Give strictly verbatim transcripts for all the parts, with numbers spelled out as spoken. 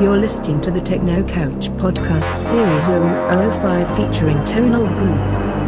You're listening to the Techno Couch Podcast Series zero zero five featuring Tonal Grooves.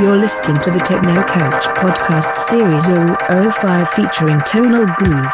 You're listening to the Techno Couch Podcast Series zero zero five featuring Tonal Grooves.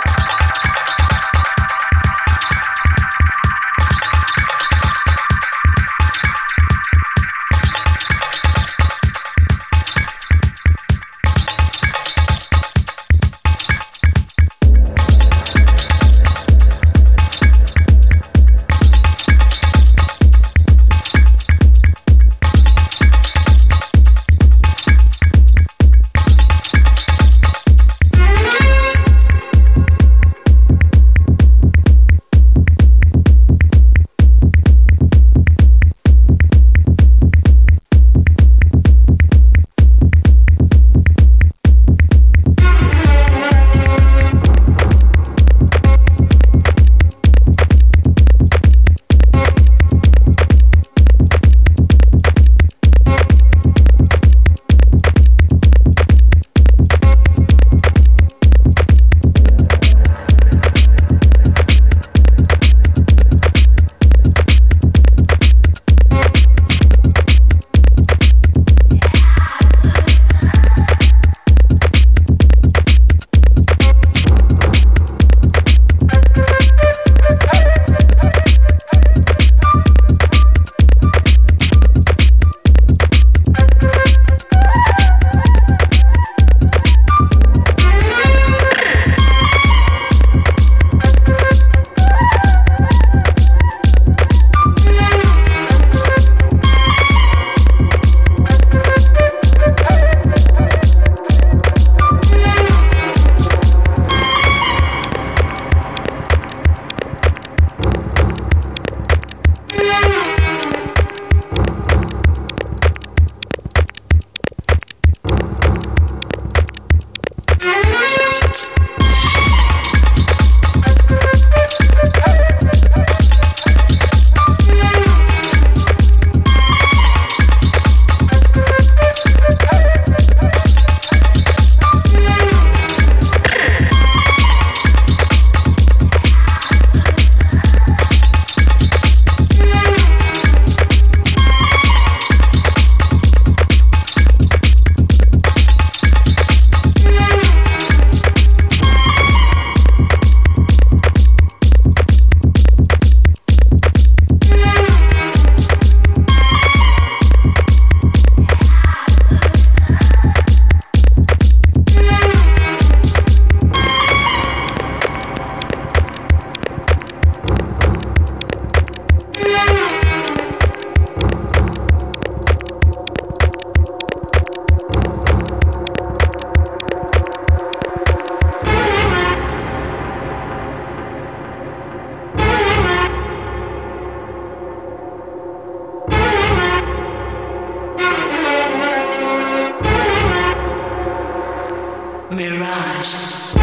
Mirage.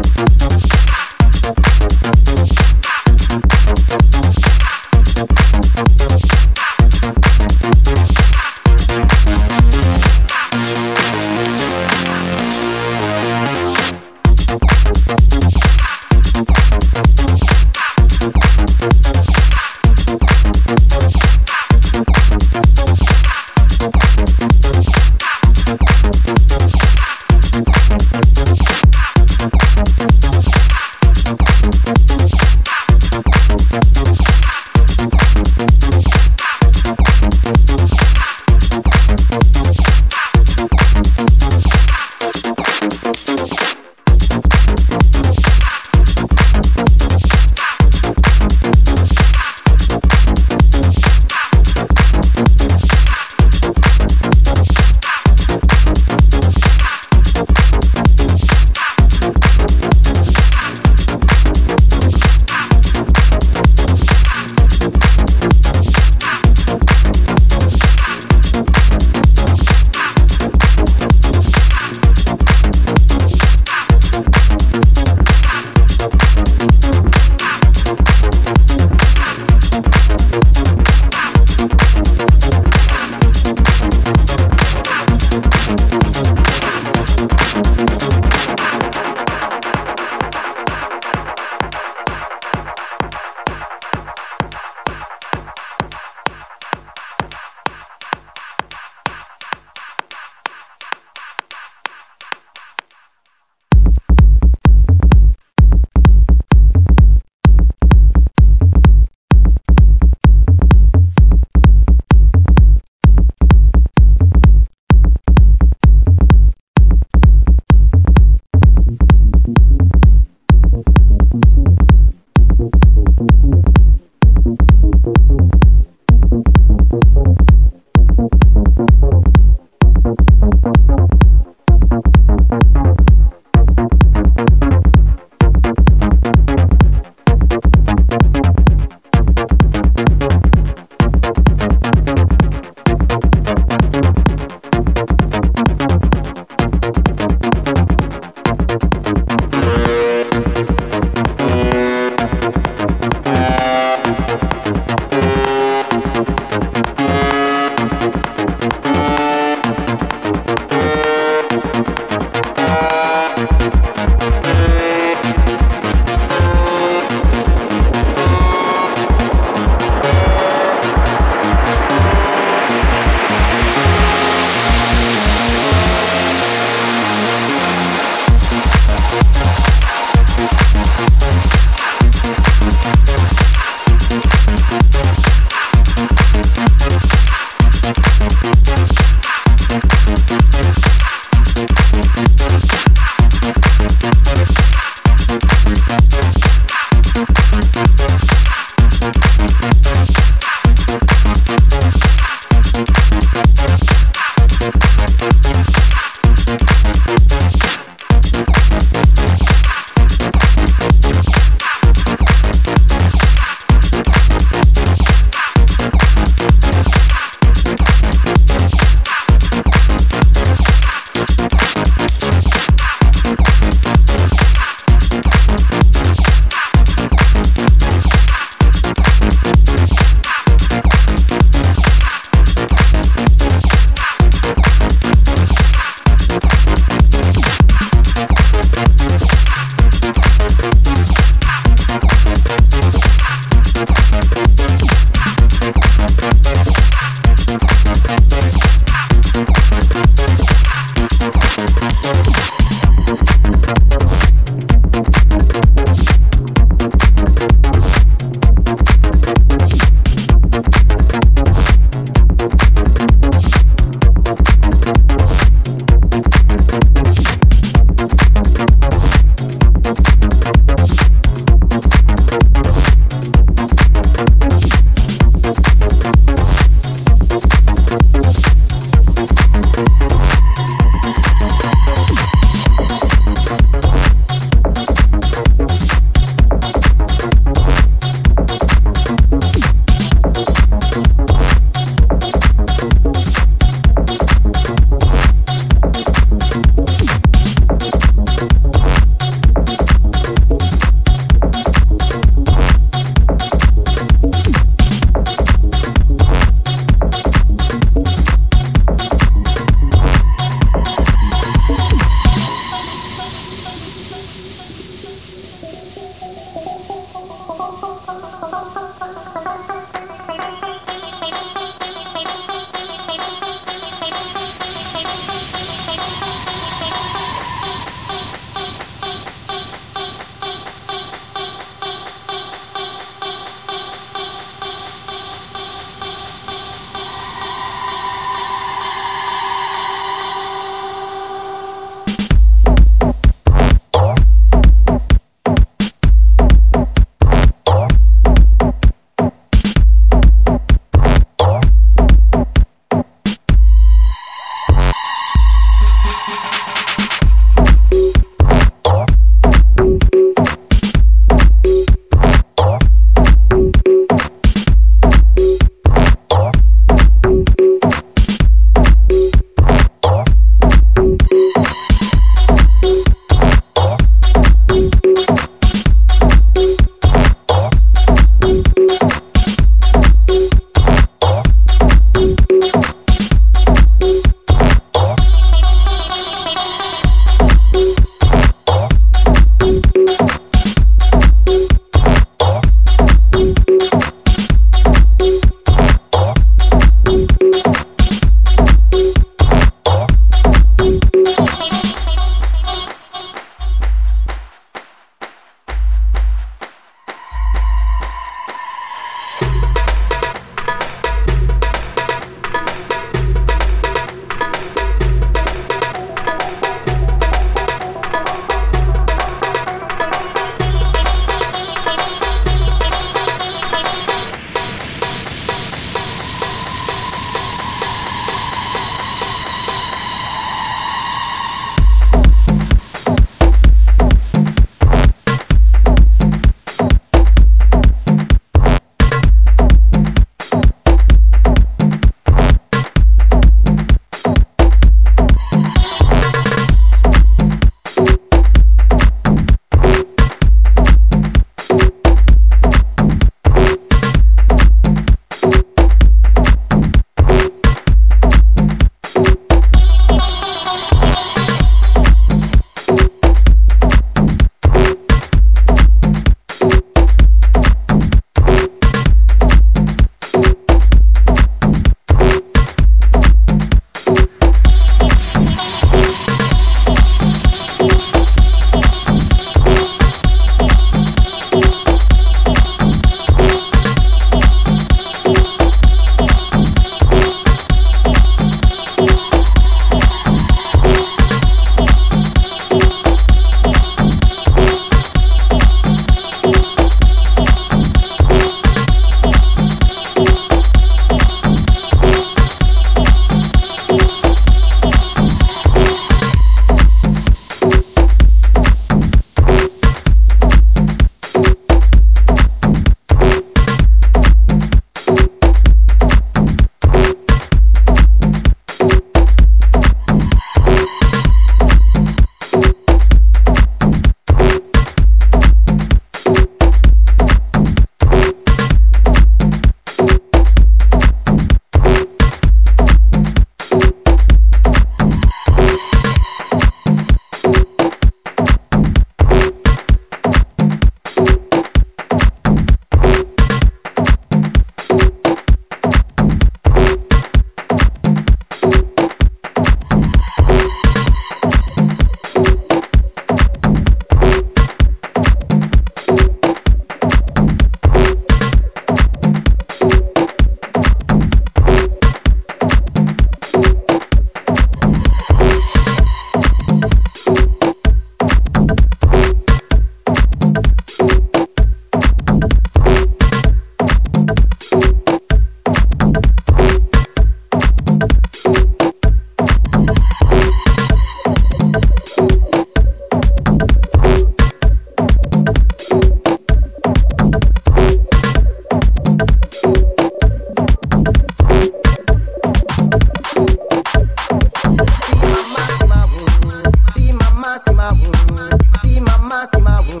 mama, see my wound.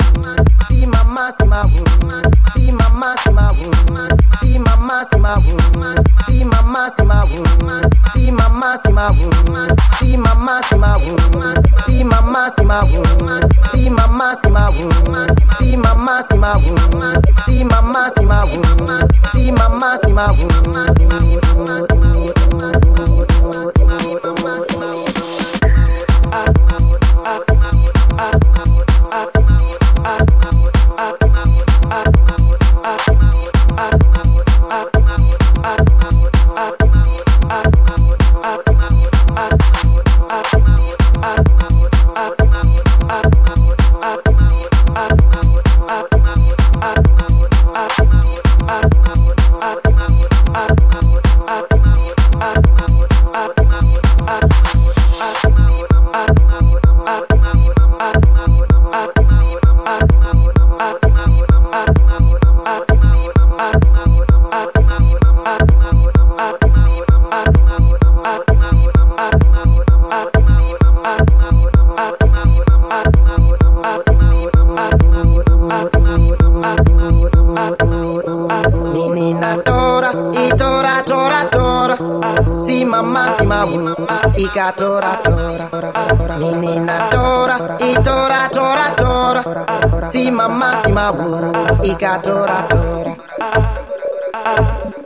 See mama, see my wound. See mama, see my wound. See mama, see my wound. See mama, see my wound. See mama, see my wound. See mama, see my wound. See mama, see my wound. See mama, see my wound. See mama, see my wound. See mama, see my wound. See mama, see my wound. Tora tora tora menina tora I tora tora tora si mamma si mabu I tora tora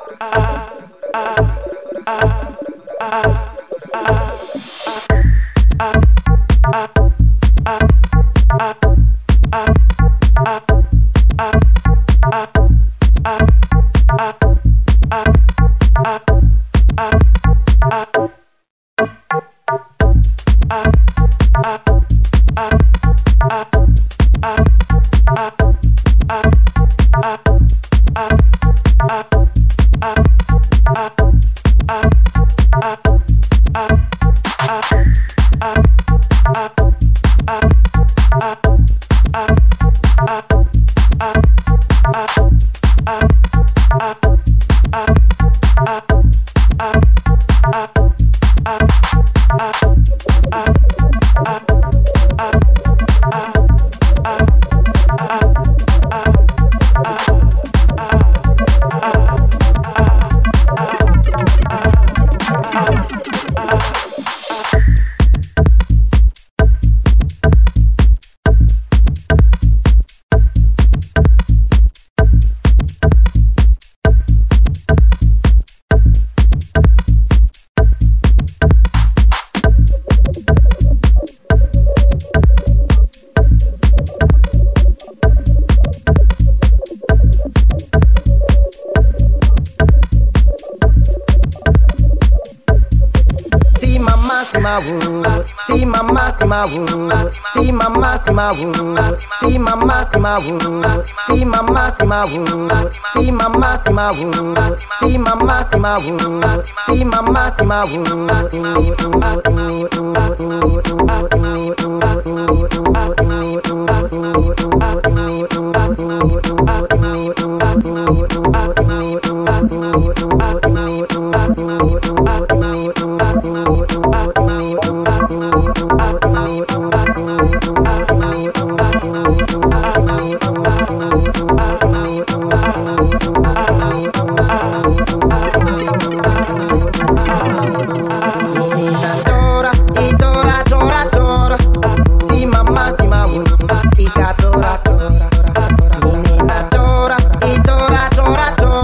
see mama, see my wound. See mama, see my wound. See mama, see my wound. See mama, see my wound. See mama, see my wound. See mama, see my I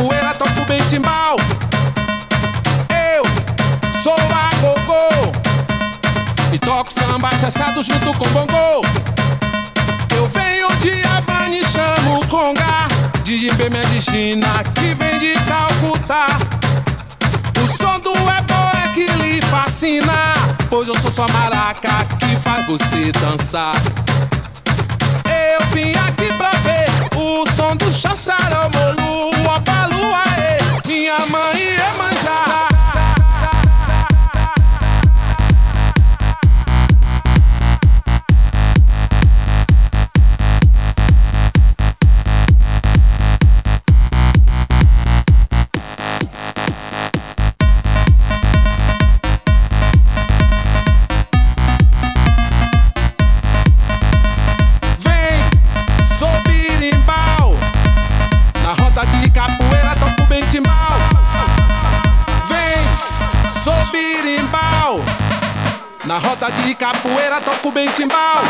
poeira, toco bem de mal. Eu sou a gogô e toco samba chachado junto com bongô. Eu venho de Havana e chamo conga, de jimbê minha de China que vem de Calcutá. O som do ebó é que lhe fascina, pois eu sou sua maraca que faz você dançar. Eu vim aqui pra ver o som do xaxaramolu, o abalu, aê, minha mãe é manjar. Na roda de capoeira toco bem timbal.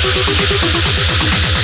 We'll be right back.